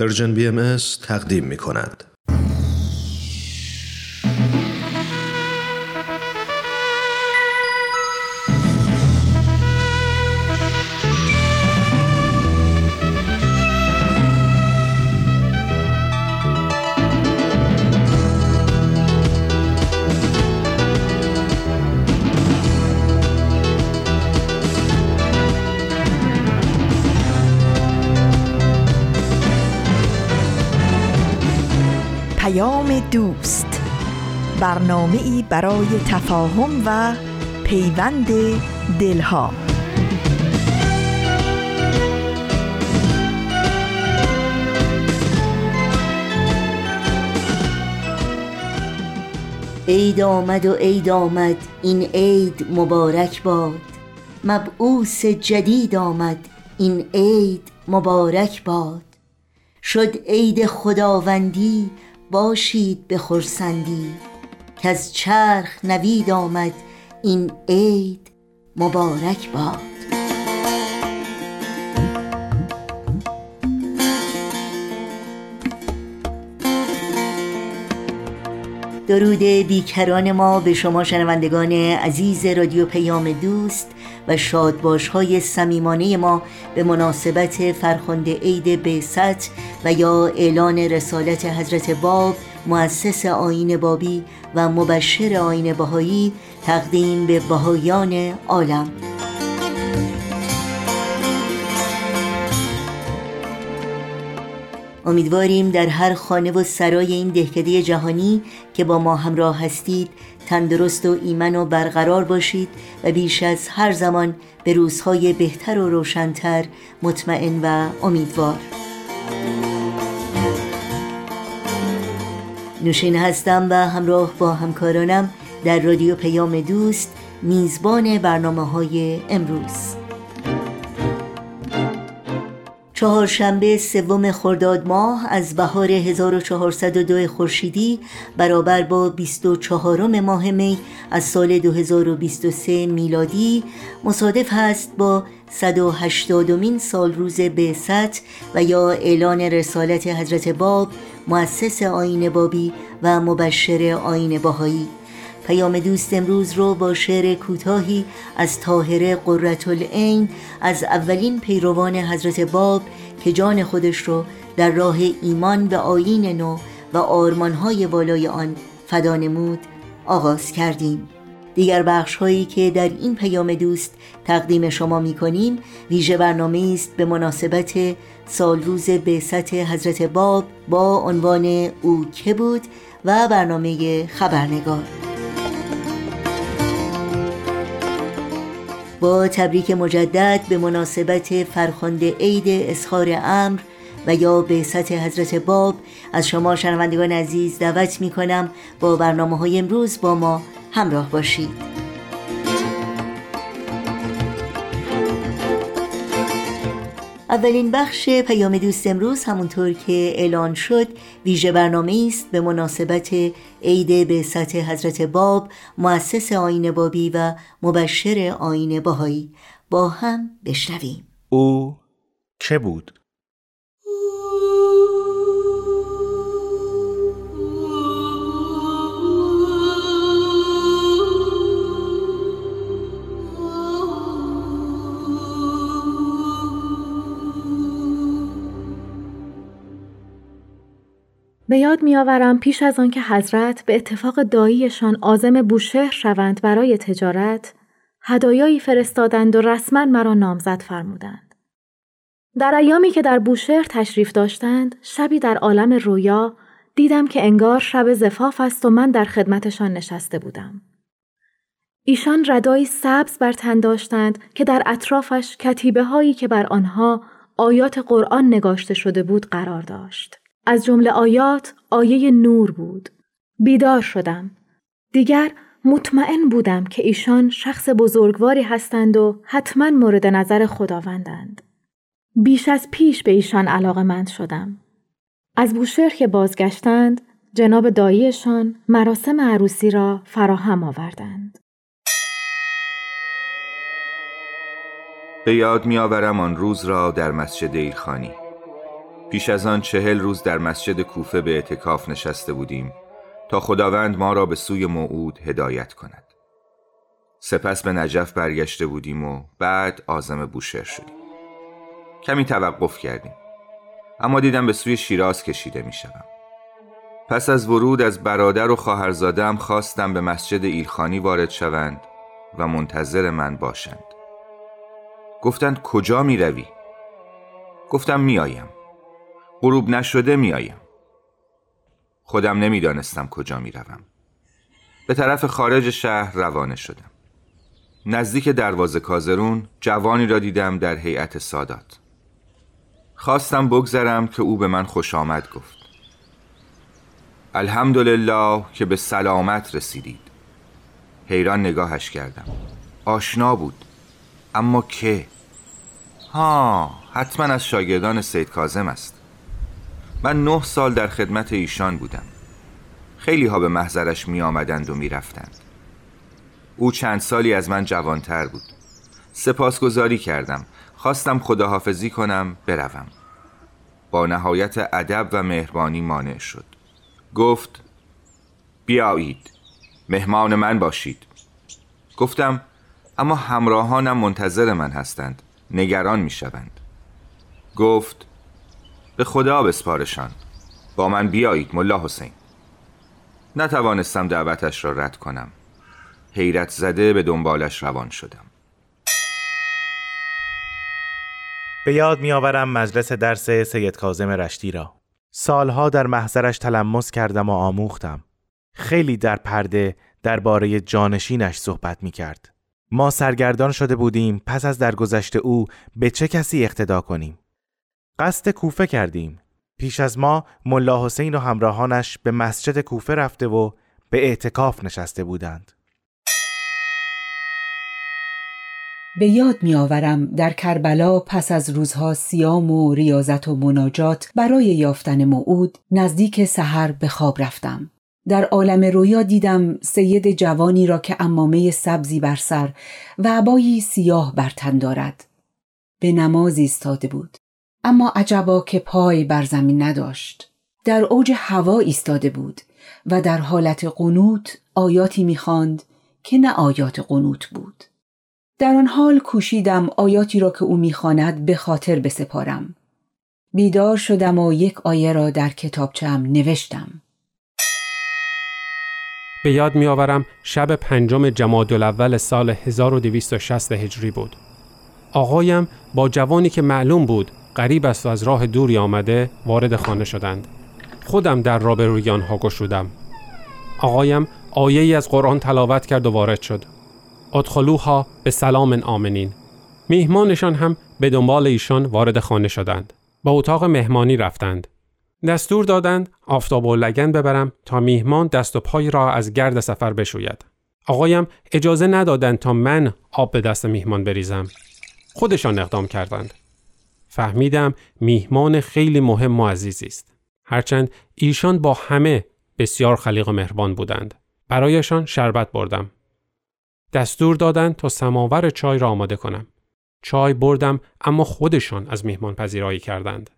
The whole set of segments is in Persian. پرژن BMS تقدیم می‌کند. دوست، برنامه‌ای برای تفاهم و پیوند دلها. عید آمد و عید آمد، این عید مبارک باد. مبعوث جدید آمد، این عید مبارک باد. شد عید خداوندی، باشید به خرسندی، که از چرخ نوید آمد، این عید مبارک باد. درود بیکران ما به شما شنوندگان عزیز رادیو پیام دوست و شادباش‌های صمیمانه ما به مناسبت فرخنده عید بعثت و یا اعلان رسالت حضرت باب مؤسس آیین بابی و مبشر آیین باهائی تقدیم به باهائیان عالم. امیدواریم در هر خانه و سرای این دهکده جهانی که با ما همراه هستید تندرست و ایمن و برقرار باشید و بیش از هر زمان به روزهای بهتر و روشنتر مطمئن و امیدوار. نوشین هستم و همراه با همکارانم در رادیو پیام دوست میزبان برنامه‌های امروز. چهارشنبه سوم خرداد ماه از بهار 1402 خورشیدی برابر با 24 ماه می از سال 2023 میلادی مصادف هست با 180مین سالروز بعثت و یا اعلان رسالت حضرت باب مؤسس آیین بابی و مبشر آیین باهائی. پیام دوست امروز رو با شعر کوتاهی از طاهره قرتالعین از اولین پیروان حضرت باب که جان خودش رو در راه ایمان به آیین نو و آرمان‌های والای آن فدا نمود آغاز کردیم. دیگر بخش‌هایی که در این پیام دوست تقدیم شما می‌کنیم ویژه برنامه‌ای است به مناسبت سالروز بعثت حضرت باب با عنوان او که بود و برنامه خبرنگار. با تبریک مجدد به مناسبت فرخنده عید اسحار امر و یا بعثت حضرت باب از شما شنوندگان عزیز دعوت می کنم با برنامه‌های امروز با ما همراه باشید. اولین بخش پیام دوست امروز همونطور که اعلان شد ویژه برنامه است به مناسبت عید بعثت حضرت باب مؤسس آیین بابی و مبشر آیین باهائی. با هم بشنویم. او که بود. به یاد می‌آورم پیش از آن که حضرت به اتفاق داییشان عازم بوشهر شوند برای تجارت، هدایایی فرستادند و رسما مرا نامزد فرمودند. در ایامی که در بوشهر تشریف داشتند، شبی در عالم رویا دیدم که انگار شب زفاف است و من در خدمتشان نشسته بودم. ایشان ردایی سبز بر تن داشتند که در اطرافش کتیبه‌هایی که بر آنها آیات قرآن نگاشته شده بود قرار داشت. از جمله آیات آیه نور بود. بیدار شدم. دیگر مطمئن بودم که ایشان شخص بزرگواری هستند و حتما مورد نظر خداوندند. بیش از پیش به ایشان علاقه‌مند شدم. از بوشهر که بازگشتند، جناب داییشان مراسم عروسی را فراهم آوردند. به یاد می‌آورم آن روز را در مسجد ایلخانی. پیش از آن 40 روز در مسجد کوفه به اعتکاف نشسته بودیم تا خداوند ما را به سوی موعود هدایت کند. سپس به نجف برگشته بودیم و بعد عازم بوشهر شدیم. کمی توقف کردیم، اما دیدم به سوی شیراز کشیده می شدم. پس از ورود از برادر و خواهرزاده‌ام خواستم به مسجد ایلخانی وارد شوند و منتظر من باشند. گفتند کجا می روی؟ گفتم می آیم. غروب نشده می آیم. خودم نمی دانستم کجا می روم. به طرف خارج شهر روانه شدم. نزدیک دروازه کازرون جوانی را دیدم در هیئت سادات. خواستم بگذرم که او به من خوش آمد گفت. الحمدلله که به سلامت رسیدید. حیران نگاهش کردم. آشنا بود، اما که؟ ها، حتما از شاگردان سید کاظم است. من 9 سال در خدمت ایشان بودم. خیلی ها به محضرش می آمدند و می رفتند. او چند سالی از من جوانتر بود. سپاسگزاری کردم. خواستم خداحافظی کنم بروم. با نهایت ادب و مهربانی مانع شد. گفت بیایید، مهمان من باشید. گفتم اما همراهانم منتظر من هستند، نگران می شوند. گفت به خدا بسپارشان، با من بیایید ملا حسین. نتوانستم دعوتش را رد کنم. حیرت زده به دنبالش روان شدم. به یاد می آورم مجلس درس سید کاظم رشتی را. سالها در محضرش تلمس کردم و آموختم. خیلی در پرده درباره جانشینش صحبت می کرد. ما سرگردان شده بودیم پس از درگذشت او به چه کسی اقتدا کنیم. قصد کوفه کردیم. پیش از ما ملا حسین و همراهانش به مسجد کوفه رفته و به اعتکاف نشسته بودند. به یاد می آورم در کربلا پس از روزها صیام و ریاضت و مناجات برای یافتن موعود نزدیک سحر به خواب رفتم. در عالم رویا دیدم سید جوانی را که عمامه سبزی بر سر و عبایی سیاه بر تن دارد. به نماز ایستاده بود، اما عجبا که پای بر زمین نداشت. در اوج هوا ایستاده بود و در حالت قنوت آیاتی می‌خواند که نه آیات قنوت بود. در آن حال کوشیدم آیاتی را که او می‌خواند به خاطر بسپارم. بیدار شدم و یک آیه را در کتابچه‌ام نوشتم. به یاد می‌آورم شب 5 جمادالاول سال 1260 هجری بود. آقایم با جوانی که معلوم بود قریب است و از راه دوری آمده وارد خانه شدند. خودم در روبروی آنها گشودم. آقایم آیه‌ای از قرآن تلاوت کرد و وارد شد. ادخلوها به سلام آمنین. مهمانشان هم به دنبال ایشان وارد خانه شدند. با اتاق مهمانی رفتند. دستور دادند آفتاب و لگن ببرم تا مهمان دست و پای را از گرد سفر بشوید. آقایم اجازه ندادند تا من آب به دست مهمان بریزم. خودشان اقدام کردند. فهمیدم میهمان خیلی مهم و عزیزی است. هرچند ایشان با همه بسیار خلیق و مهربان بودند. برایشان شربت بردم. دستور دادند تا سماور چای را آماده کنم. چای بردم، اما خودشان از میهمان پذیرایی کردند.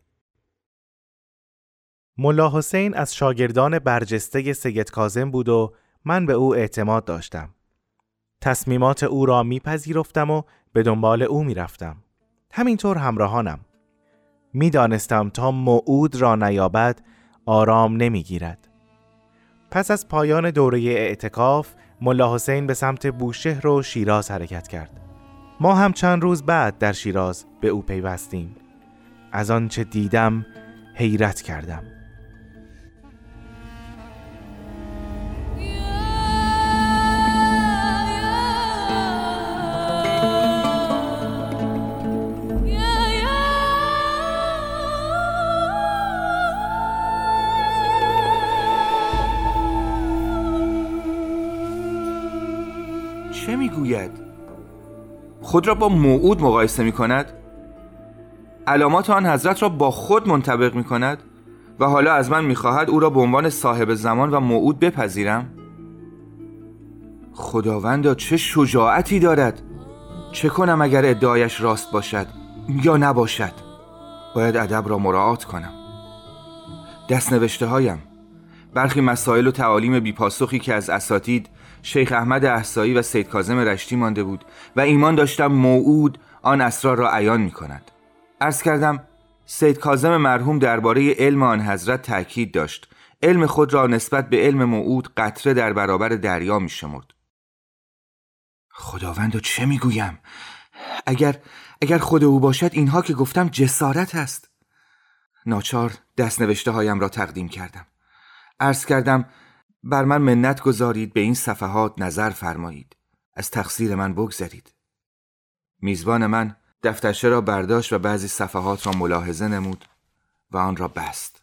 ملا حسین از شاگردان برجسته سید کاظم بود و من به او اعتماد داشتم. تصمیمات او را میپذیرفتم و به دنبال او میرفتم. همینطور همراهانم. میدانستم تا موعود را نیابد آرام نمیگیرد. پس از پایان دوره اعتکاف ملا حسین به سمت بوشهر و شیراز حرکت کرد. ما هم چند روز بعد در شیراز به او پیوستیم. از آن چه دیدم حیرت کردم. خود را با موعود مقایسه می کند، علامات آن حضرت را با خود منطبق می کند و حالا از من می خواهد او را به عنوان صاحب زمان و موعود بپذیرم. خداوندا چه شجاعتی دارد. چه کنم اگر ادعایش راست باشد یا نباشد؟ باید ادب را مراعات کنم. دست‌نوشته‌هایم، برخی مسائل و تعالیم بی‌پاسخی که از اساتید شیخ احمد احسایی و سید کاظم رشتی مانده بود و ایمان داشتم موعود آن اسرار را عیان می‌کند. عرض کردم سید کاظم مرحوم درباره علم آن حضرت تأکید داشت، علم خود را نسبت به علم موعود قطره در برابر دریا می‌شمرد. خداوندا چه میگویم؟ اگر خود او باشد اینها که گفتم جسارت است. ناچار دستنوشته هایم را تقدیم کردم. عرض کردم بر من منت گذارید، به این صفحات نظر فرمایید، از تقصیر من بگذرید. میزبان من دفترچه را برداشت و بعضی صفحات را ملاحظه نمود و آن را بست.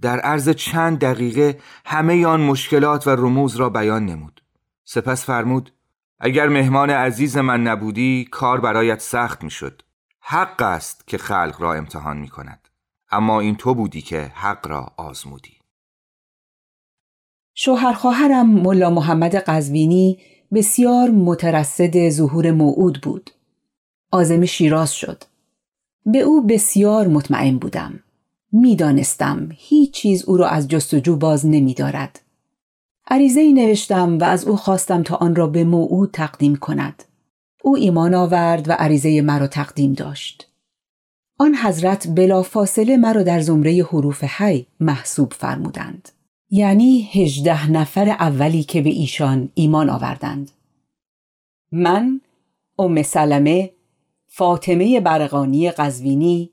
در عرض چند دقیقه همه آن مشکلات و رموز را بیان نمود. سپس فرمود اگر مهمان عزیز من نبودی کار برایت سخت میشد. حق است که خلق را امتحان می کند، اما این تو بودی که حق را آزمودی. شوهر خواهرم ملا محمد قزوینی بسیار مترصد ظهور موعود بود. عازم شیراز شد. به او بسیار مطمئن بودم. می دانستم هیچ چیز او را از جستجو باز نمی دارد. عریضه‌ای نوشتم و از او خواستم تا آن را به موعود تقدیم کند. او ایمان آورد و عریضه مرا تقدیم داشت. آن حضرت بلا فاصله مرا در زمره حروف حی محسوب فرمودند. یعنی 18 نفر اولی که به ایشان ایمان آوردند. من، ام سلمه، فاطمه برقانی قزوینی،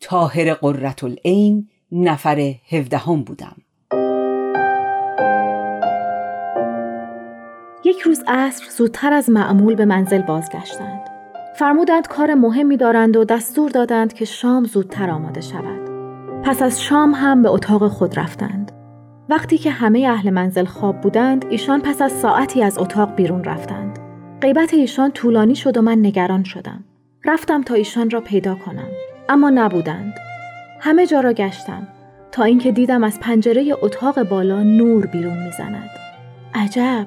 طاهره قرتالعین، نفر 17 بودم. یک روز عصر زودتر از معمول به منزل بازگشتند. فرمودند کار مهمی دارند و دستور دادند که شام زودتر آماده شود. پس از شام هم به اتاق خود رفتند. وقتی که همه اهل منزل خواب بودند، ایشان پس از ساعتی از اتاق بیرون رفتند. غیبت ایشان طولانی شد و من نگران شدم. رفتم تا ایشان را پیدا کنم، اما نبودند. همه جا را گشتم تا اینکه دیدم از پنجره اتاق بالا نور بیرون می‌زند. عجب،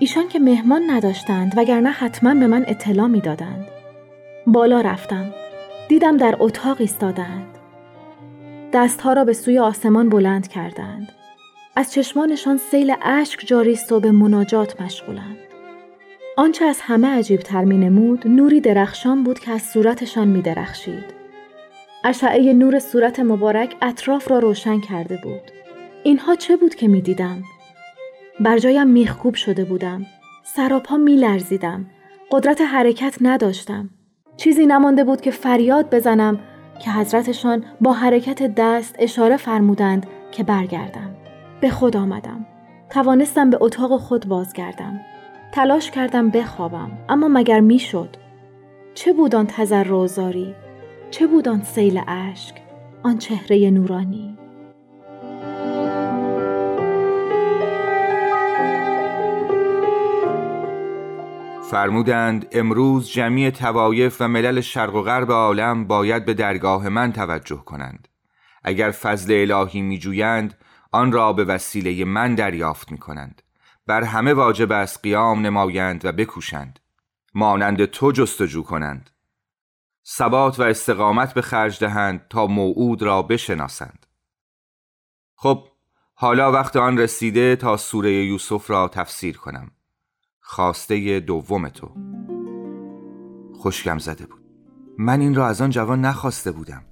ایشان که مهمان نداشتند وگرنه حتما به من اطلاع می دادند. بالا رفتم. دیدم در اتاق ایستادند. دستها را به سوی آسمان بلند کردند. از چشمانشان سیل اشک جاری است و به مناجات مشغولند. آنچه از همه عجیب تر می نمود نوری درخشان بود که از صورتشان می درخشید. اشعه نور صورت مبارک اطراف را روشن کرده بود. اینها چه بود که می دیدم؟ بر جایم میخکوب شده بودم. سر و پا میلرزیدم. قدرت حرکت نداشتم. چیزی نمانده بود که فریاد بزنم که حضرتشان با حرکت دست اشاره فرمودند که برگردم. به خود آمدم. توانستم به اتاق خود بازگردم. تلاش کردم بخوابم، اما مگر میشد؟ چه بود آن تضرع و زاری؟ چه بود آن سیل اشک؟ آن چهره نورانی؟ فرمودند امروز جمیع طوایف و ملل شرق و غرب عالم باید به درگاه من توجه کنند. اگر فضل الهی می جویند آن را به وسیله من دریافت می کنند. بر همه واجب است قیام نمایند و بکوشند. مانند تو جستجو کنند. ثبات و استقامت به خرج دهند تا موعود را بشناسند. خب، حالا وقت آن رسیده تا سوره یوسف را تفسیر کنم. خواسته دوم تو. خشکم زده بود. من این را از آن جوان نخواسته بودم.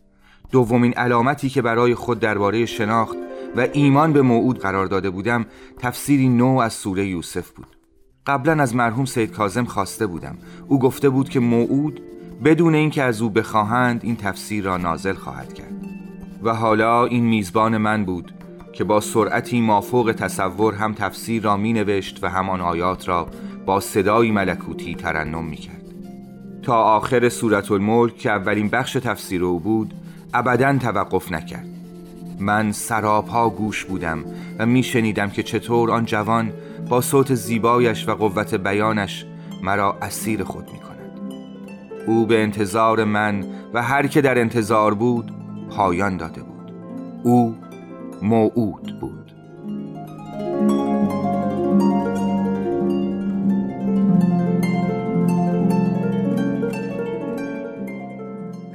دومین علامتی که برای خود درباره شناخت و ایمان به موعود قرار داده بودم تفسیری نو از سوره یوسف بود. قبلا از مرحوم سید کاظم خواسته بودم. او گفته بود که موعود بدون اینکه از او بخواهند این تفسیر را نازل خواهد کرد. و حالا این میزبان من بود که با سرعتی مافوق تصور هم تفسیر را می نوشت و همان آیات را با صدای ملکوتی ترنم می کرد. تا آخر سورة الملک که اولین بخش تفسیر او بود ابداً توقف نکرد. من سراپا گوش بودم و می شنیدم که چطور آن جوان با صوت زیبایش و قوت بیانش مرا اسیر خود می کند. او به انتظار من و هر که در انتظار بود پایان داده بود. او موعود بود.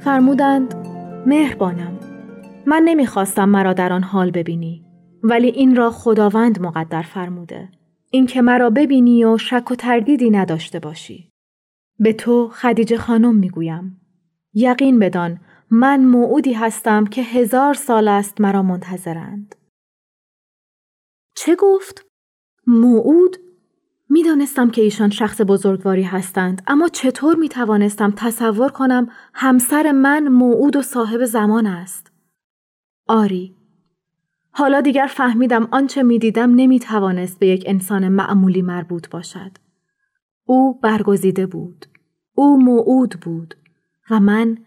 فرمودند مهربانم، من نمیخواستم مرا در آن حال ببینی، ولی این را خداوند مقدر فرموده، این که مرا ببینی و شک و تردیدی نداشته باشی. به تو خدیجه خانم میگویم، یقین بدان من موعودی هستم که 1000 سال است مرا منتظرند. چه گفت؟ موعود؟ میدانستم که ایشان شخص بزرگواری هستند، اما چطور میتوانستم تصور کنم همسر من موعود و صاحب زمان است؟ آری، حالا دیگر فهمیدم آنچه میدیدم نمیتوانست به یک انسان معمولی مربوط باشد. او برگزیده بود، او موعود بود و من،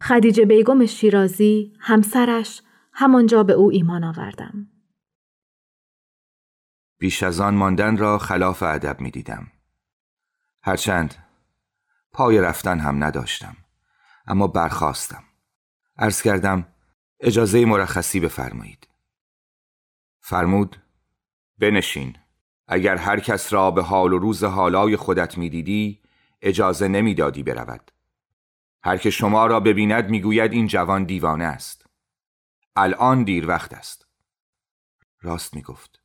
خدیجه بیگم شیرازی، همسرش، همانجا به او ایمان آوردم. بیش از آن ماندن را خلاف ادب می دیدم. هرچند پای رفتن هم نداشتم، اما برخاستم. عرض کردم اجازه مرخصی بفرمایید. فرمود بنشین، اگر هر کس را به حال و روز حالای خودت می دیدی اجازه نمی دادی برود. هر که شما را ببیند می گوید این جوان دیوانه است. الان دیر وقت است. راست می گفت.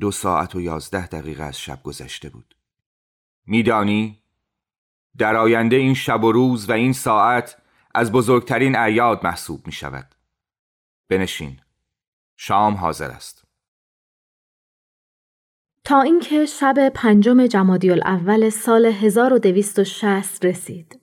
2 ساعت و 11 دقیقه از شب گذشته بود. میدانی در آینده این شب و روز و این ساعت از بزرگترین اعیاد محسوب می شود. بنشین، شام حاضر است. تا اینکه شب 5 جمادی الاول سال 1260 رسید.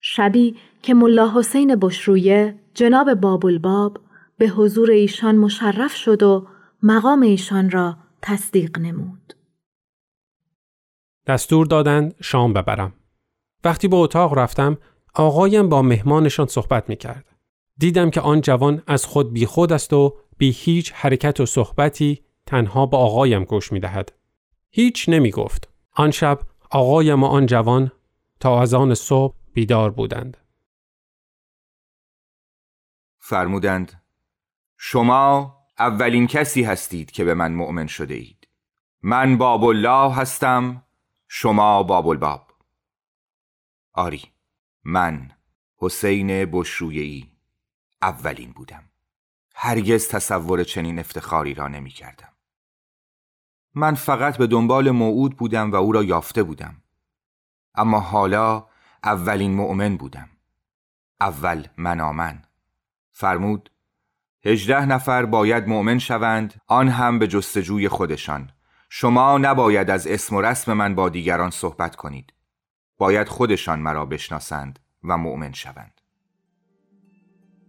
شبی که ملا حسین بشروی جناب باب‌الباب به حضور ایشان مشرف شد و مقام ایشان را تصدیق نمود. دستور دادند شام ببرم. وقتی به اتاق رفتم، آقایم با مهمانشان صحبت می‌کرد. دیدم که آن جوان از خود بی خود است و بی هیچ حرکت و صحبتی تنها به آقایم گوش می‌دهد. هیچ نمی‌گفت. آن شب آقایم و آن جوان تا اذان صبح بیدار بودند. فرمودند شما اولین کسی هستید که به من مؤمن شده اید. من باب الله هستم، شما باب الباب. آری، من حسین بشرویی اولین بودم. هرگز تصور چنین افتخاری را نمی کردم. من فقط به دنبال موعود بودم و او را یافته بودم. اما حالا اولین مؤمن بودم. اول من آمن. فرمود 18 نفر باید مؤمن شوند، آن هم به جستجوی خودشان. شما نباید از اسم و رسم من با دیگران صحبت کنید. باید خودشان مرا بشناسند و مؤمن شوند.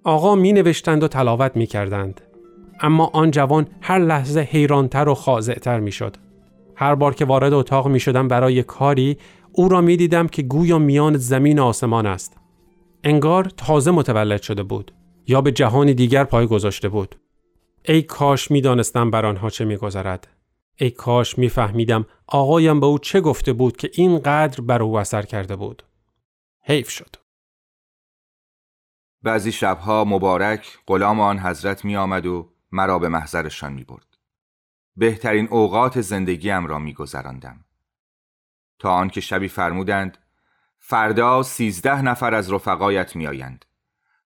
آقا می نوشتند و تلاوت می کردند. اما آن جوان هر لحظه حیرانتر و خاضعتر می شد. هر بار که وارد اتاق می شدم برای کاری، او را می دیدم که گویا میان زمین و آسمان است. انگار تازه متولد شده بود، یا به جهان دیگر پای گذاشته بود. ای کاش می دانستم بر آنها چه می گذرد. ای کاش می فهمیدم آقایم به او چه گفته بود که اینقدر بر او اثر کرده بود. حیف شد. بعضی شبها مبارک غلام آن حضرت می آمد و مرا به محضرشان می برد. بهترین اوقات زندگیم را می گذراندم. تا آنکه شبی فرمودند فردا 13 نفر از رفقایت می آیند.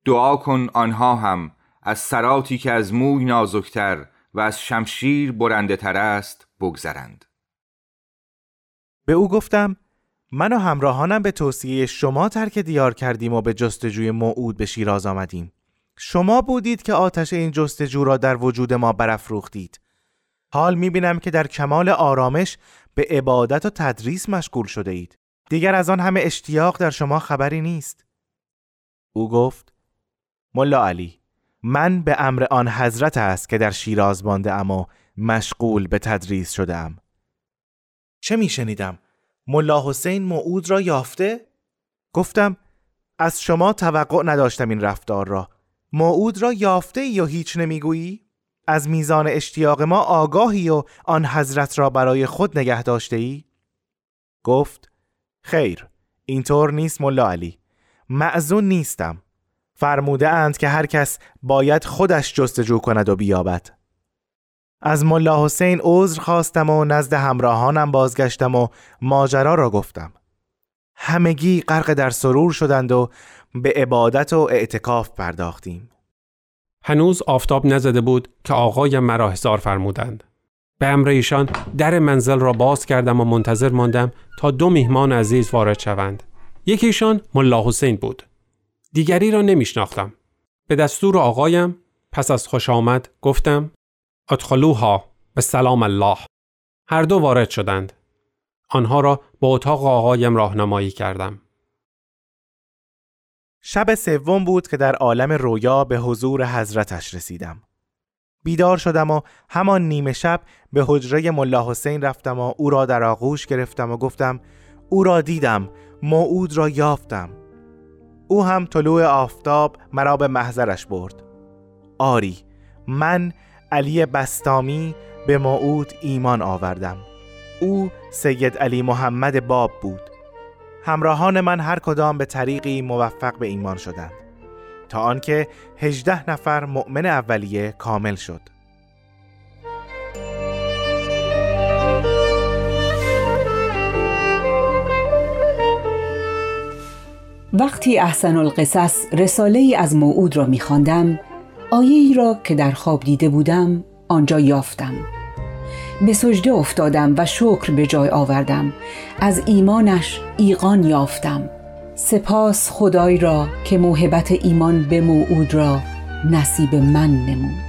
دعا کن آنها هم از سراتی که از موی نازکتر و از شمشیر برنده تر است بگذرند. به او گفتم من و همراهانم به توصیه شما ترک دیار کردیم و به جستجوی موعود به شیراز آمدیم. شما بودید که آتش این جستجو را در وجود ما برافروختید. حال میبینم که در کمال آرامش به عبادت و تدریس مشغول شده اید. دیگر از آن همه اشتیاق در شما خبری نیست. او گفت ملا علی، من به امر آن حضرت است که در شیراز بانده اما مشغول به تدریس شدم. چه می شنیدم؟ ملا حسین موعود را یافته؟ گفتم از شما توقع نداشتم این رفتار را. موعود را یافته یا هیچ نمیگویی؟ از میزان اشتیاق ما آگاهی و آن حضرت را برای خود نگه داشته ای؟ گفت خیر، اینطور نیست ملا علی. معزون نیستم. فرموده اند که هر کس باید خودش جستجو کند و بیابد. از ملا حسین عذر خواستم و نزد همراهانم بازگشتم و ماجرا را گفتم. همگی غرق در سرور شدند و به عبادت و اعتکاف پرداختیم. هنوز آفتاب نزده بود که آقایم مرا حضار فرمودند. به امر ایشان در منزل را باز کردم و منتظر ماندم تا دو میهمان عزیز وارد شوند. یکیشان ملا حسین بود. دیگری را نمیشناختم. به دستور آقایم پس از خوش آمد گفتم ادخلوها به سلام الله. هر دو وارد شدند. آنها را به اتاق آقایم راهنمایی کردم. شب سوم بود که در عالم رویا به حضور حضرتش رسیدم. بیدار شدم و همان نیمه شب به حجره ملا حسین رفتم و او را در آغوش گرفتم و گفتم او را دیدم، موعود را یافتم. او هم طلوع آفتاب مرا به محضرش برد. آری، من علی بستامی به موعود ایمان آوردم. او سید علی محمد باب بود. همراهان من هر کدام به طریقی موفق به ایمان شدند تا آنکه 18 نفر مؤمن اولیه کامل شد. وقتی احسن القصص رساله‌ای از موعود را می‌خواندم، آیه‌ای را که در خواب دیده بودم آنجا یافتم. به سجده افتادم و شکر به جای آوردم. از ایمانش ایقان یافتم. سپاس خدای را که موهبت ایمان به موعود را نصیب من نمود.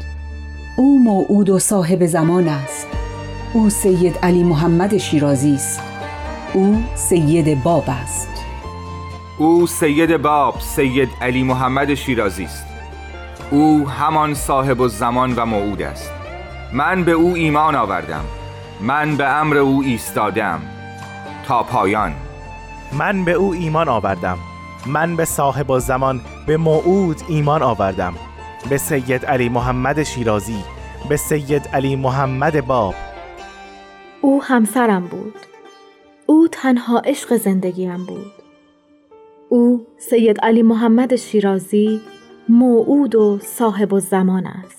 او موعود و صاحب زمان است. او سید علی محمد شیرازی است. او سید باب است. او سید باب سید علی محمد شیرازی است. او همان صاحب زمان و موعود است. من به او ایمان آوردم. من به امر او ایستادم تا پایان. من به او ایمان آوردم. من به صاحب زمان به موعود ایمان آوردم. به سید علی محمد شیرازی، به سید علی محمد باب. او همسرم بود. او تنها عشق زندگیم بود. او سید علی محمد شیرازی، موعود و صاحب زمان است.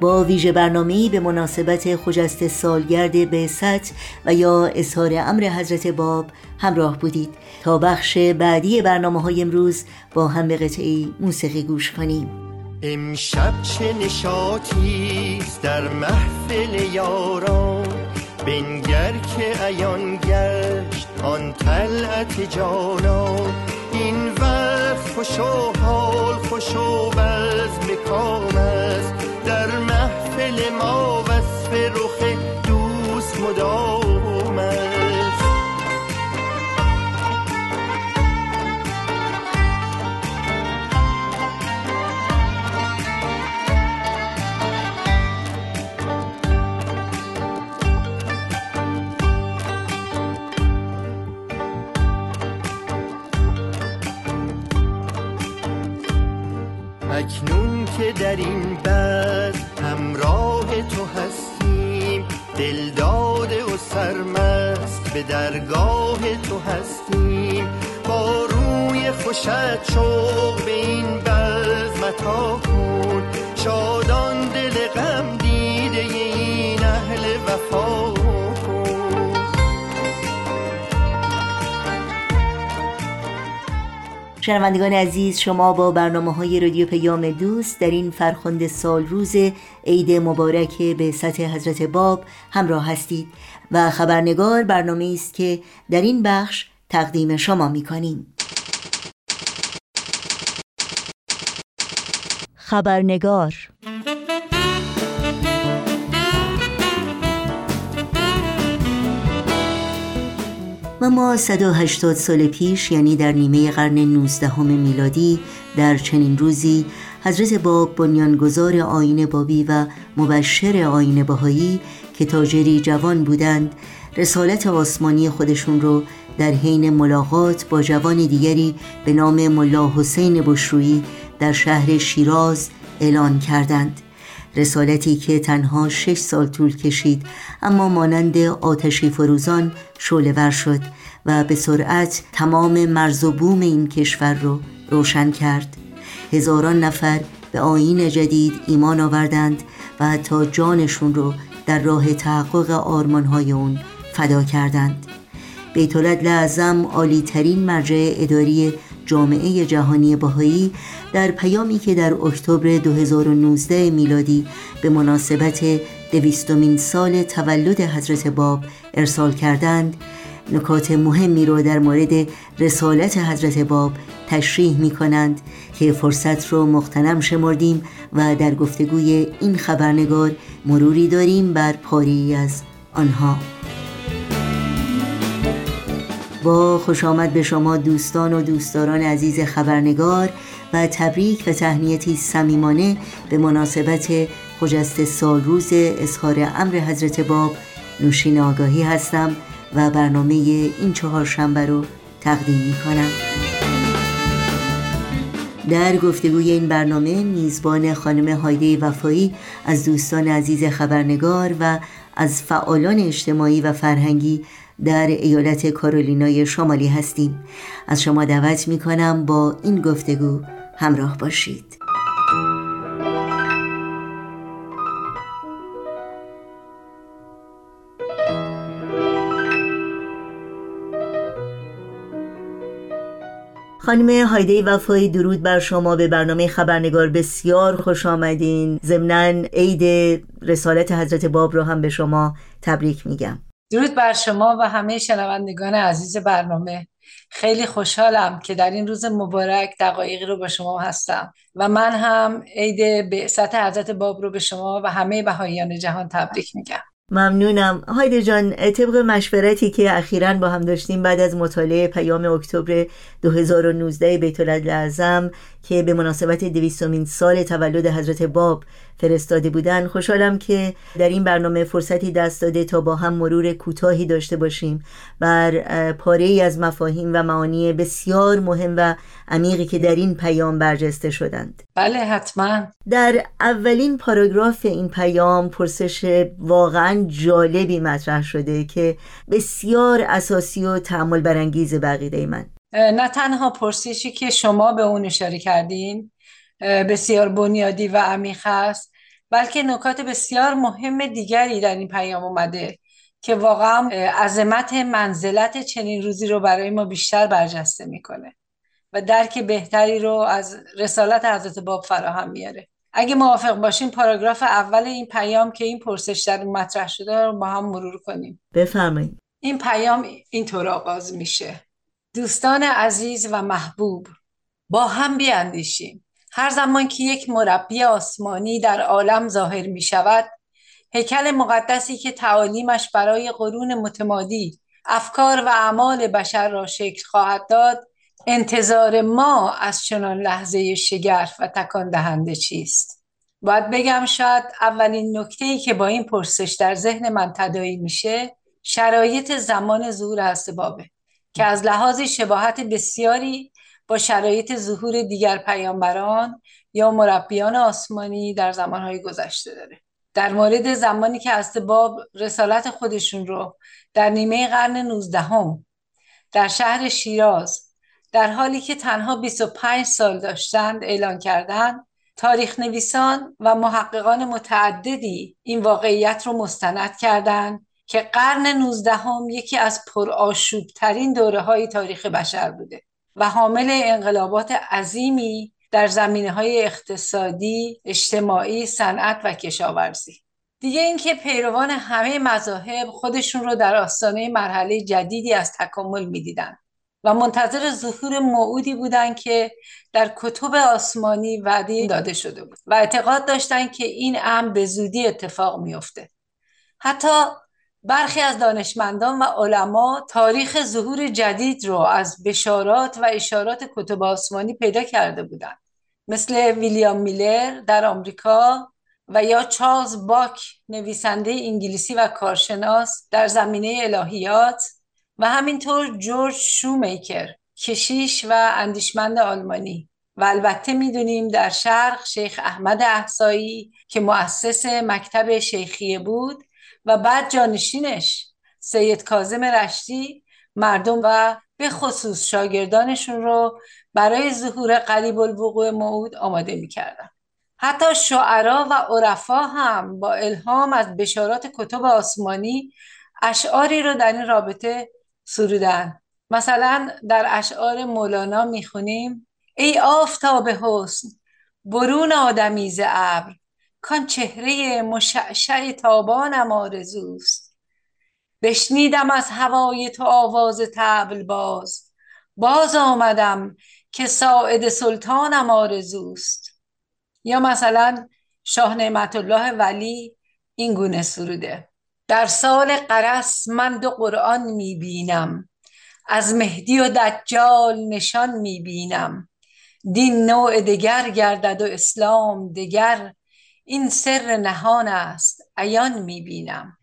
با ویژه برنامه‌ای به مناسبت خجست سالگرد بعثت و یا اظهار امر حضرت باب همراه بودید. تا بخش بعدی برنامه‌های امروز با هم به قطعی موسیقی گوش کنیم. امشب چه نشاطیست در محفل یاران، بنگر که عیان گشت آن طلعت جانان. این وقت خوش و حال خوش و بزم کام است، در محفل ما وصف رخ دوست مدام است. اکنون که در این بزم همراه تو هستیم، دلداده و سرمست به درگاه تو هستیم. با روی خوشت شوق به این بزم عطا کن، شادان دل غم دیده این اهل وفا. شنوندگان عزیز، شما با برنامه‌های رادیو پیام دوست در این فرخنده سالروز عید مبارک بعثت حضرت باب همراه هستید و خبرنگار برنامه‌ای است که در این بخش تقدیم شما می‌کنیم. خبرنگار. و ما 180 سال پیش، یعنی در نیمه قرن 19 میلادی، در چنین روزی حضرت باب، بنیانگذار آیین بابی و مبشر آیین باهائی، که تاجری جوان بودند، رسالت آسمانی خودشون رو در حین ملاقات با جوان دیگری به نام ملا حسین بشروی در شهر شیراز اعلان کردند. رسالتی که تنها 6 سال طول کشید اما مانند آتشی فروزان شعله‌ور شد و به سرعت تمام مرز و بوم این کشور رو روشن کرد. هزاران نفر به آیین جدید ایمان آوردند و حتی جانشون رو در راه تحقق آرمان‌های اون فدا کردند. بیت‌العدل اعظم، عالی‌ترین مرجع اداری جامعه جهانی باهائی، در پیامی که در اکتبر 2019 میلادی به مناسبت 200مین سال تولد حضرت باب ارسال کردند، نکات مهمی را در مورد رسالت حضرت باب تشریح می کنند که فرصت رو مغتنم شمردیم و در گفتگوی این خبرنگار مروری داریم بر پاری از آنها. با خوش آمد به شما دوستان و دوستداران عزیز خبرنگار و تبریک و تهنیتی صمیمانه به مناسبت خجست سالروز اظهار امر حضرت باب نوشین آگاهی هستم و برنامه این 4 شنبه رو تقدیم می کنم. در گفتگوی این برنامه میزبان خانم هایده وفایی از دوستان عزیز خبرنگار و از فعالان اجتماعی و فرهنگی در ایالت کارولینای شمالی هستیم. از شما دعوت می کنم با این گفتگو همراه باشید. خانم هایده وفایی، درود بر شما. به برنامه خبرنگار بسیار خوش آمدین. ضمناً عید رسالت حضرت باب رو هم به شما تبریک میگم. درود بر شما و همه شنوندگان عزیز برنامه. خیلی خوشحالم که در این روز مبارک دقایقی رو با شما هستم و من هم عید بعثت حضرت باب رو به شما و همه بهائیان جهان تبریک میگم. ممنونم. هایده جان، طبق مشورتی که اخیراً با هم داشتیم بعد از مطالعه پیام اکتبر 2019 بیت‌العدل اعظم که به مناسبت 200مین سال تولد حضرت باب فرستاده بودن، خوشحالم که در این برنامه فرصتی دست داده تا با هم مرور کوتاهی داشته باشیم بر پاره‌ای از مفاهیم و معانی بسیار مهم و عمیقی که در این پیام برجسته شدند. بله حتما. در اولین پاراگراف این پیام پرسش واقعا جالبی مطرح شده که بسیار اساسی و تأمل برانگیز بقیده من. نه تنها پرسشی که شما به اون اشاره کردین بسیار بنیادی و عمیق است، بلکه نکات بسیار مهم دیگری در این پیام اومده که واقعا عظمت منزلت چنین روزی رو برای ما بیشتر برجسته میکنه و درک بهتری رو از رسالت حضرت باب فراهم میاره. اگه موافق باشین پاراگراف اول این پیام که این پرسش در مطرح شده رو با هم مرور کنیم. بفرمایید. این پیام اینطور آغاز میشه: دوستان عزیز و محبوب، با هم بیاندیشیم. هر زمان که یک مربی آسمانی در عالم ظاهر می شود، هیکل مقدسی که تعالیمش برای قرون متمادی افکار و اعمال بشر را شکل خواهد داد، انتظار ما از چنان لحظه شگرف و تکان دهنده چیست؟ باید بگم شاید اولین نکته‌ای که با این پرسش در ذهن من تداعی میشه شرایط زمان ظهور حضرت بابه که از لحاظ شباهت بسیاری با شرایط ظهور دیگر پیامبران یا مربیان آسمانی در زمانهای گذشته داره. در مورد زمانی که حضرت باب رسالت خودشون رو در نیمه قرن 19 در شهر شیراز در حالی که تنها 25 سال داشتند اعلان کردند، تاریخ نویسان و محققان متعددی این واقعیت رو مستند کردند که قرن 19 یکی از پرآشوبترین دوره‌های تاریخ بشر بوده و حامل انقلابات عظیمی در زمینه‌های اقتصادی، اجتماعی، صنعت و کشاورزی. دیگه اینکه پیروان همه مذاهب خودشون رو در آستانه مرحله جدیدی از تکامل می‌دیدن و منتظر ظهور موعودی بودن که در کتب آسمانی وعده داده شده بود و اعتقاد داشتن که این امر به زودی اتفاق می‌افته. حتی برخی از دانشمندان و علما تاریخ ظهور جدید رو از بشارات و اشارات کتب آسمانی پیدا کرده بودند، مثل ویلیام میلر در آمریکا و یا چارلز باک نویسنده انگلیسی و کارشناس در زمینه الهیات و همینطور جورج شومیکر کشیش و اندیشمند آلمانی و البته میدونیم در شرق شیخ احمد احسایی که مؤسس مکتب شیخیه بود و بعد جانشینش سید کاظم رشتی مردم و به خصوص شاگردانشون رو برای ظهور قریب الوقوع موعود آماده میکردن. حتی شعرا و عرفا هم با الهام از بشارات کتب آسمانی اشعاری رو در این رابطه سرودن. مثلا در اشعار مولانا میخونیم: ای آفتاب حسن برون آدمی ز ابر، کان چهره مشعشع تابانم آرزوست. بشنیدم از هوای تو آواز طبل باز، باز آمدم که ساعد سلطانم آرزوست. یا مثلا شاه نعمت الله ولی این گونه سروده: در سال قرس من دو قرآن میبینم، از مهدی و دجال نشان میبینم. دین نوع دگر گردد و اسلام دگر، این سر نهان است عیان میبینم.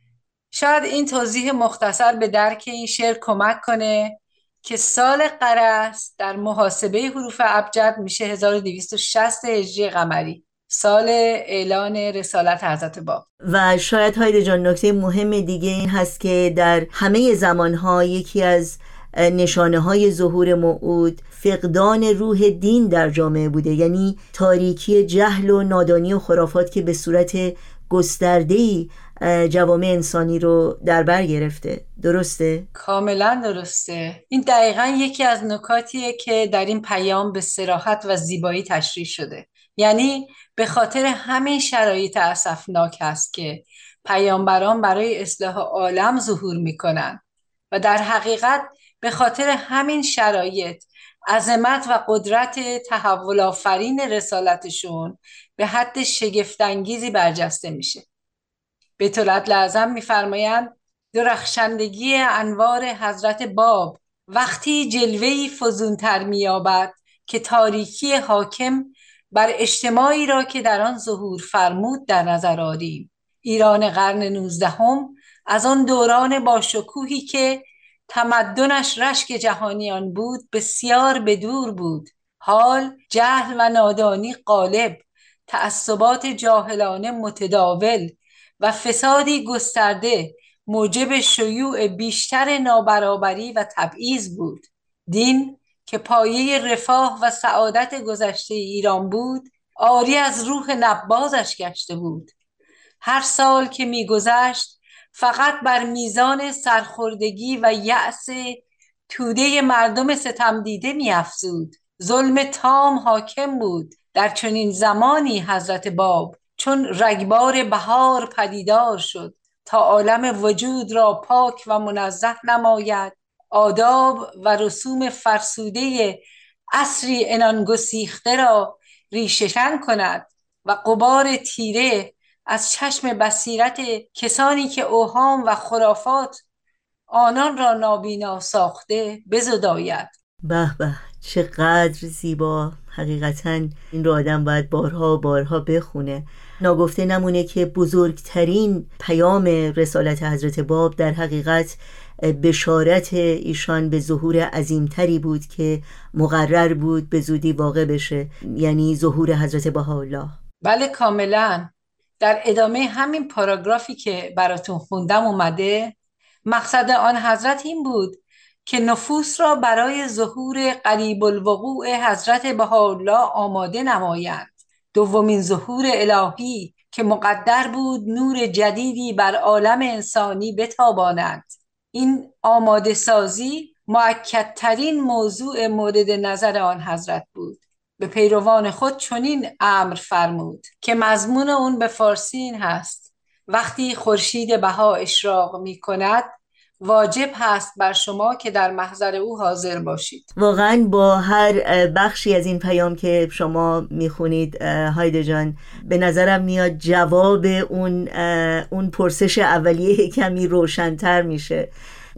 شاید این توضیح مختصر به درک این شعر کمک کنه که سال قرس در محاسبه حروف ابجد میشه 1260 هجری قمری، سال اعلان رسالت حضرت باب. و شاید هایده جان نکته مهم دیگه این هست که در همه زمانها یکی از نشانه های ظهور موعود فقدان روح دین در جامعه بوده، یعنی تاریکی جهل و نادانی و خرافات که به صورت گسترده‌ای جوامع انسانی رو در بر گرفته. درسته؟ کاملا درسته. این دقیقاً یکی از نکاتیه که در این پیام به صراحت و زیبایی تشریح شده. یعنی به خاطر همین شرایط اسفناک هست که پیامبران برای اصلاح عالم ظهور میکنن و در حقیقت به خاطر همین شرایط عظمت و قدرت تحول آفرین رسالتشون به حد شگفت‌انگیزی برجسته میشه. به طلعت لازم میفرمایند: درخشندگی انوار حضرت باب وقتی جلوه‌ای فزونتر مییابد که تاریکی حاکم بر اجتماعی را که در آن ظهور فرمود در نظر آریم. ایران قرن 19 از آن دوران باشکوهی که تمدنش رشک جهانیان بود بسیار بدور بود. حال جهل و نادانی غالب، تعصبات جاهلانه متداول و فسادی گسترده موجب شیوع بیشتر نابرابری و تبعیض بود. دین که پایه رفاه و سعادت گذشته ایران بود عاری از روح نبازش گشته بود. هر سال که می‌گذشت فقط بر میزان سرخوردگی و یأس توده مردم ستم دیده می‌افزود. ظلم تام حاکم بود. در چنین زمانی حضرت باب چون رگبار بهار پدیدار شد تا عالم وجود را پاک و منزه نماید، آداب و رسوم فرسوده عصری عنان‌گسیخته را ریشه‌کن کند و غبار تیره از چشم بصیرت کسانی که اوهام و خرافات آنان را نابینا ساخته بزداید. به به، چقدر زیبا. حقیقتاً این رو آدم باید بارها بخونه. ناگفته نمونه که بزرگترین پیام رسالت حضرت باب در حقیقت بشارت ایشان به ظهور عظیمتری بود که مقرر بود به زودی واقع بشه، یعنی ظهور حضرت بهاءالله. بله کاملاً. در ادامه همین پاراگرافی که براتون خوندم اومده، مقصد آن حضرت این بود که نفوس را برای ظهور قریب الوقوع حضرت بهاءالله آماده نمایند. دومین ظهور الهی که مقدر بود نور جدیدی بر عالم انسانی بتابانند. این آماده سازی مؤکدترین موضوع مورد نظر آن حضرت بود. به پیروان خود چنین امر فرمود که مضمون اون به فارسی این هست: وقتی خورشید بها اشراق می کند واجب هست بر شما که در محضر او حاضر باشید. واقعا با هر بخشی از این پیام که شما میخونید هایده جان، به نظرم میاد جواب اون پرسش اولیه کمی روشن‌تر میشه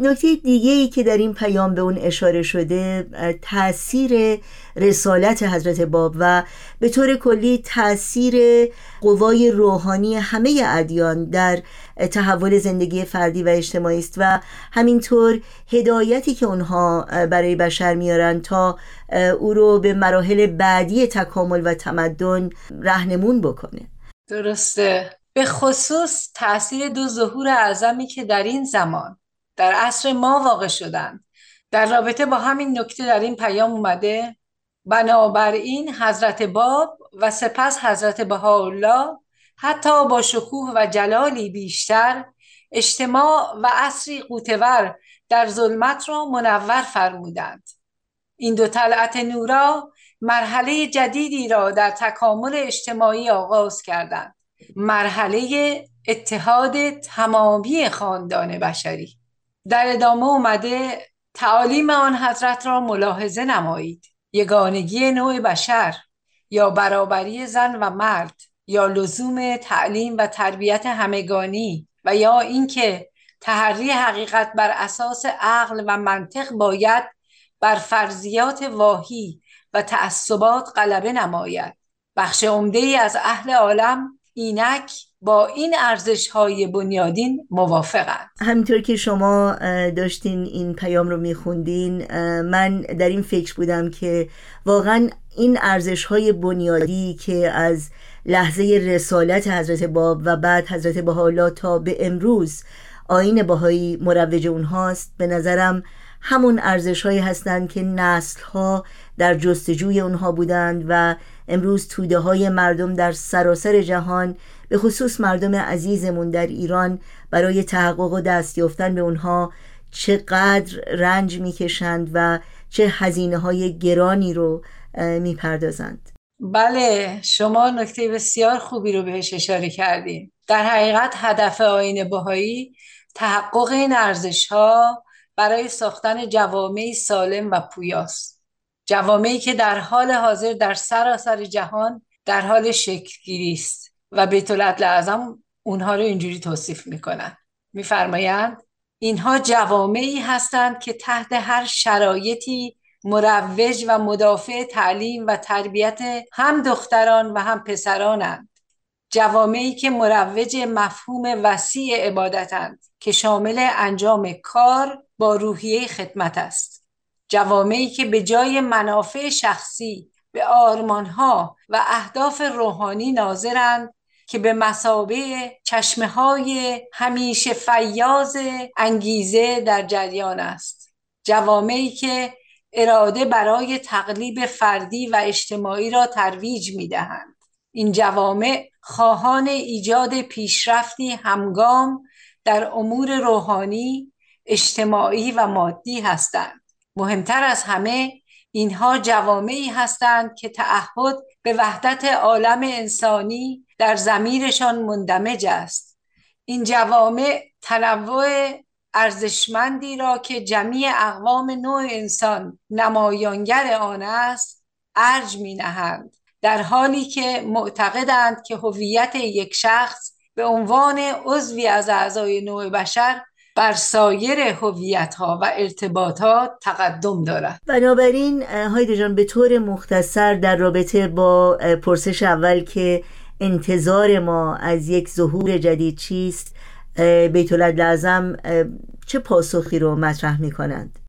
نکته دیگه‌ای که در این پیام به اون اشاره شده تأثیر رسالت حضرت باب و به طور کلی تأثیر قوای روحانی همه ادیان در تحول زندگی فردی و اجتماعی است و همینطور هدایتی که اونها برای بشر میارن تا او رو به مراحل بعدی تکامل و تمدن راهنمون بکنه. درسته. به خصوص تأثیر دو ظهور اعظمی که در این زمان در عصر ما واقع شدند در رابطه با همین نکته در این پیام اومده. بنابراین حضرت باب و سپس حضرت بهاءالله حتی با شکوه و جلالی بیشتر اجتماع و عصری قوتور در ظلمت را منور فرمودند. این دو طلعت نورا مرحله جدیدی را در تکامل اجتماعی آغاز کردند، مرحله اتحاد تمامی خاندان بشری. در ادامه اومده تعالیم آن حضرت را ملاحظه نمایید، یگانگی نوع بشر یا برابری زن و مرد یا لزوم تعلیم و تربیت همگانی و یا اینکه تحری حقیقت بر اساس عقل و منطق باید بر فرضیات واهی و تعصبات غلبه نماید. بخش عمده‌ای از اهل عالم اینک با این ارزش‌های بنیادین موافقند. همینطور که شما داشتین این پیام رو میخوندین من در این فکر بودم که واقعا این ارزش‌های بنیادی که از لحظه رسالت حضرت باب و بعد حضرت بهاءالله تا به امروز آیین باهائی مروج اونهاست، به نظرم همون ارزش‌هایی هستند که نسل‌ها در جستجوی اونها بودند و امروز توده‌های مردم در سراسر جهان به خصوص مردم عزیزمون در ایران برای تحقق و دستیافتن به اونها چقدر رنج می‌کشند و چه هزینه‌های گرانی رو می‌پردازند. بله، شما نکته بسیار خوبی رو بهش اشاره کردین. در حقیقت هدف آیین باهائی تحقق این ارزش‌ها برای ساختن جوامعی سالم و پویاست. جوامعی که در حال حاضر در سراسر جهان در حال شکل‌گیری است و بیت العدل اونها رو اینجوری توصیف میکنن. میفرمایند اینها جوامعی هستند که تحت هر شرایطی مروج و مدافع تعلیم و تربیت هم دختران و هم پسرانند. جوامعی که مروج مفهوم وسیع عبادتند که شامل انجام کار با روحیه خدمت است. جوامعی که به جای منافع شخصی به آرمانها و اهداف روحانی ناظرند که به مثابه چشمه‌های همیشه فیاض انگیزه در جریان است. جوامعی که اراده برای تقلیب فردی و اجتماعی را ترویج می‌دهند. این جوامع خواهان ایجاد پیشرفتی همگام در امور روحانی، اجتماعی و مادی هستند. مهمتر از همه اینها جوامعی هستند که تعهد به وحدت عالم انسانی در ضمیرشان مندمج است. این جوامع تنوع ارزشمندی را که جمیع اقوام نوع انسان نمایانگر آن است ارج می‌نهند، در حالی که معتقدند که هویت یک شخص به عنوان عضوی از اعضای نوع بشر بر سایر هویت‌ها و ارتباطات تقدم دارد. بنابراین هایده جان به طور مختصر در رابطه با پرسش اول که انتظار ما از یک ظهور جدید چیست، بیت العدل اعظم چه پاسخی رو مطرح می‌کنند؟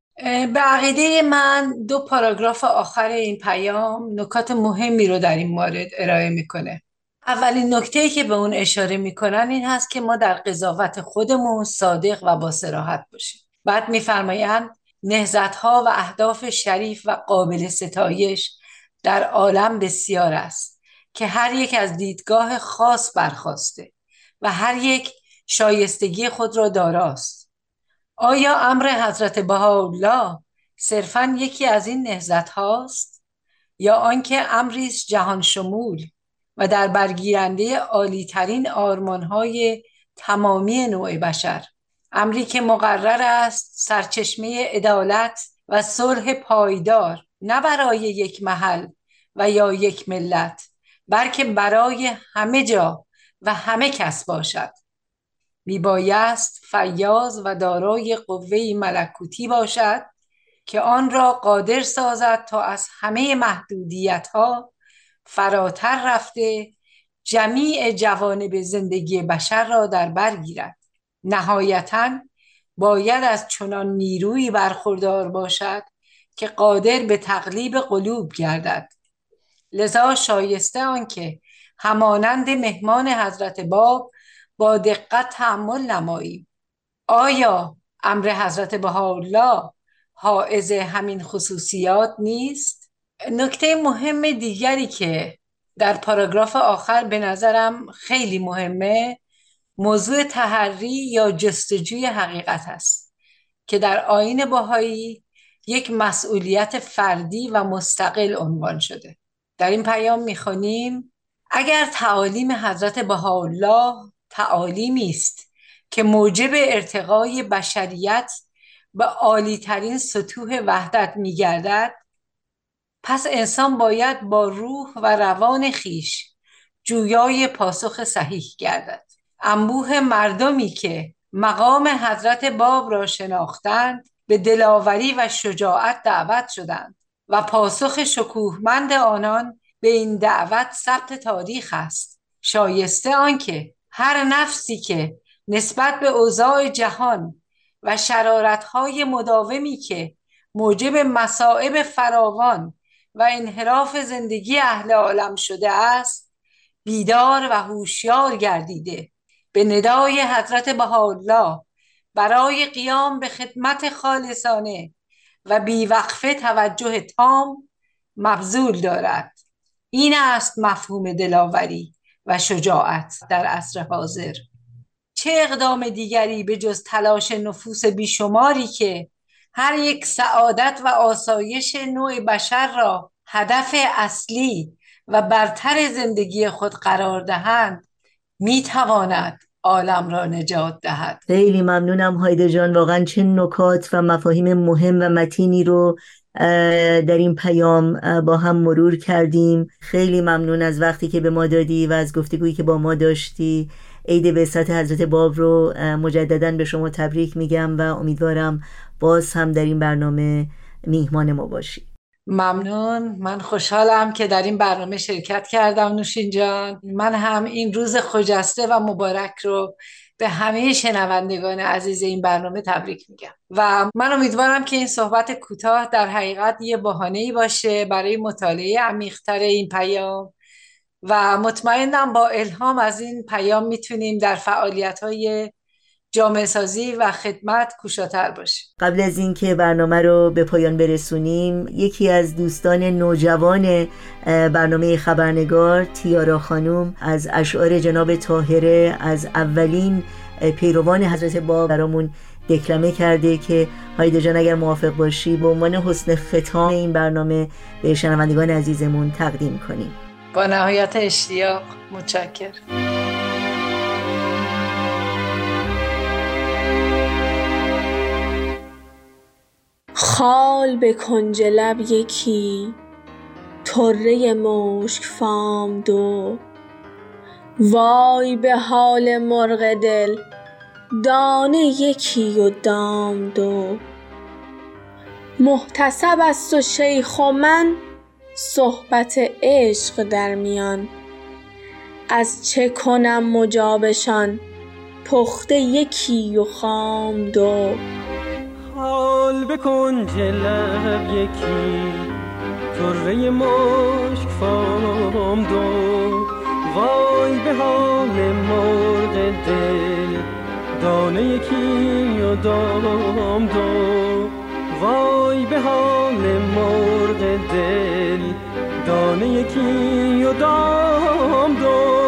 به عقیده من دو پاراگراف آخر این پیام نکات مهمی رو در این مورد ارائه می‌کنه. اولین نکته‌ای که به اون اشاره می‌کنن این هست که ما در قضاوت خودمون صادق و با صراحت باشیم. بعد می‌فرمایند نهضت‌ها و اهداف شریف و قابل ستایش در عالم بسیار است که هر یک از دیدگاه خاص برخاسته و هر یک شایستگی خود را داراست. آیا امر حضرت بهاءالله صرفاً یکی از این نهضت‌هاست یا آنکه امری است جهان شمول و در برگیرنده عالی‌ترین آرمان‌های تمامی نوع بشر، امری که مقرر است سرچشمه عدالت و صلح پایدار نه برای یک محل و یا یک ملت بلکه برای همه جا و همه کس باشد. میبایست فیاض و دارای قوه ملکوتی باشد که آن را قادر سازد تا از همه محدودیت‌ها فراتر رفته جمیع جوانب زندگی بشر را در بر گیرد. نهایتاً باید از چنان نیرویی برخوردار باشد که قادر به تقلیب قلوب گردد. لذا شایسته آن که همانند مهمان حضرت باب با دقت تأمل نماییم. آیا امر حضرت بهاءالله حائز همین خصوصیات نیست؟ نکته مهم دیگری که در پاراگراف آخر به نظرم خیلی مهمه، موضوع تحری یا جستجوی حقیقت است که در آیین باهائی یک مسئولیت فردی و مستقل عنوان شده. در این پیام می‌خوانیم: اگر تعالیم حضرت بهاءالله تعالیمی است که موجب ارتقای بشریت به عالی‌ترین سطوح وحدت می‌گردد، پس انسان باید با روح و روان خیش جویای پاسخ صحیح گردد. انبوه مردمی که مقام حضرت باب را شناختند به دلاوری و شجاعت دعوت شدند و پاسخ شکوهمند آنان به این دعوت ثبت تاریخ است. شایسته آن که هر نفسی که نسبت به اوضاع جهان و شرارت‌های مداومی که موجب مصائب فراوان و انحراف زندگی اهل عالم شده است بیدار و هوشیار گردیده، به ندای حضرت بهاءالله برای قیام به خدمت خالصانه و بیوقفه توجه تام مبذول دارد. این است مفهوم دلاوری و شجاعت در عصر حاضر. چه اقدام دیگری به جز تلاش نفوس بیشماری که هر یک سعادت و آسایش نوع بشر را هدف اصلی و برتر زندگی خود قرار دهند میتواند عالم را نجات دهد. خیلی ممنونم هایده جان، واقعا چه نکات و مفاهیم مهم و متینی رو در این پیام با هم مرور کردیم. خیلی ممنون از وقتی که به ما دادی و از گفتگویی که با ما داشتی. عید بعثت حضرت باب رو مجدداً به شما تبریک میگم و امیدوارم باز هم در این برنامه میهمان ما باشی. ممنون، من خوشحالم که در این برنامه شرکت کردم نوشین جان. من هم این روز خجسته و مبارک رو به همه شنوندگان عزیز این برنامه تبریک میگم و من امیدوارم که این صحبت کوتاه در حقیقت یه بهانه‌ای باشه برای مطالعه عمیق‌تر این پیام و مطمئنم با الهام از این پیام میتونیم در فعالیت‌های جامعه سازی و خدمت کوشاتر باشه. قبل از اینکه برنامه رو به پایان برسونیم، یکی از دوستان نوجوان برنامه خبرنگار، تیارا خانم، از اشعار جناب طاهره از اولین پیروان حضرت باب برامون دکلمه کرده که هایده جان اگر موافق باشی به عنوان حسن ختام این برنامه به شنوندگان عزیزمون تقدیم کنیم. با نهایت اشتیاق متشکرم. خال به کنج لب یکی، طره مشک فام دو، وای به حال مرغ دل، دانه یکی و دام دو. محتسب است و شیخ و من، صحبت عشق در میان، از چه کنم مجابشان، پخته یکی و خام دو. حال به کنج لب یکی، طره مشک فام دو، وای به حال مرغ دل، دانه یکی و دام دو. وای به حال مرغ دل، دانه یکی و دام دو.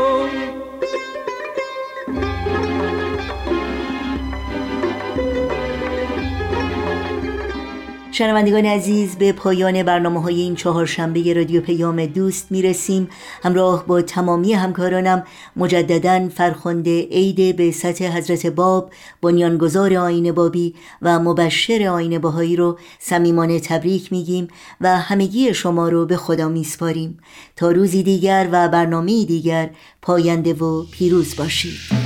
شنوندگان عزیز، به پایان برنامه‌های این چهارشنبه رادیو پیام دوست میرسیم. همراه با تمامی همکارانم مجدداً فرخنده عید بعثت حضرت باب، بنیانگذار آیین بابی و مبشر آیین باهائی رو صمیمانه تبریک میگیم و همگی شما رو به خدا میسپاریم. تا روزی دیگر و برنامه‌ای دیگر، پاینده و پیروز باشید.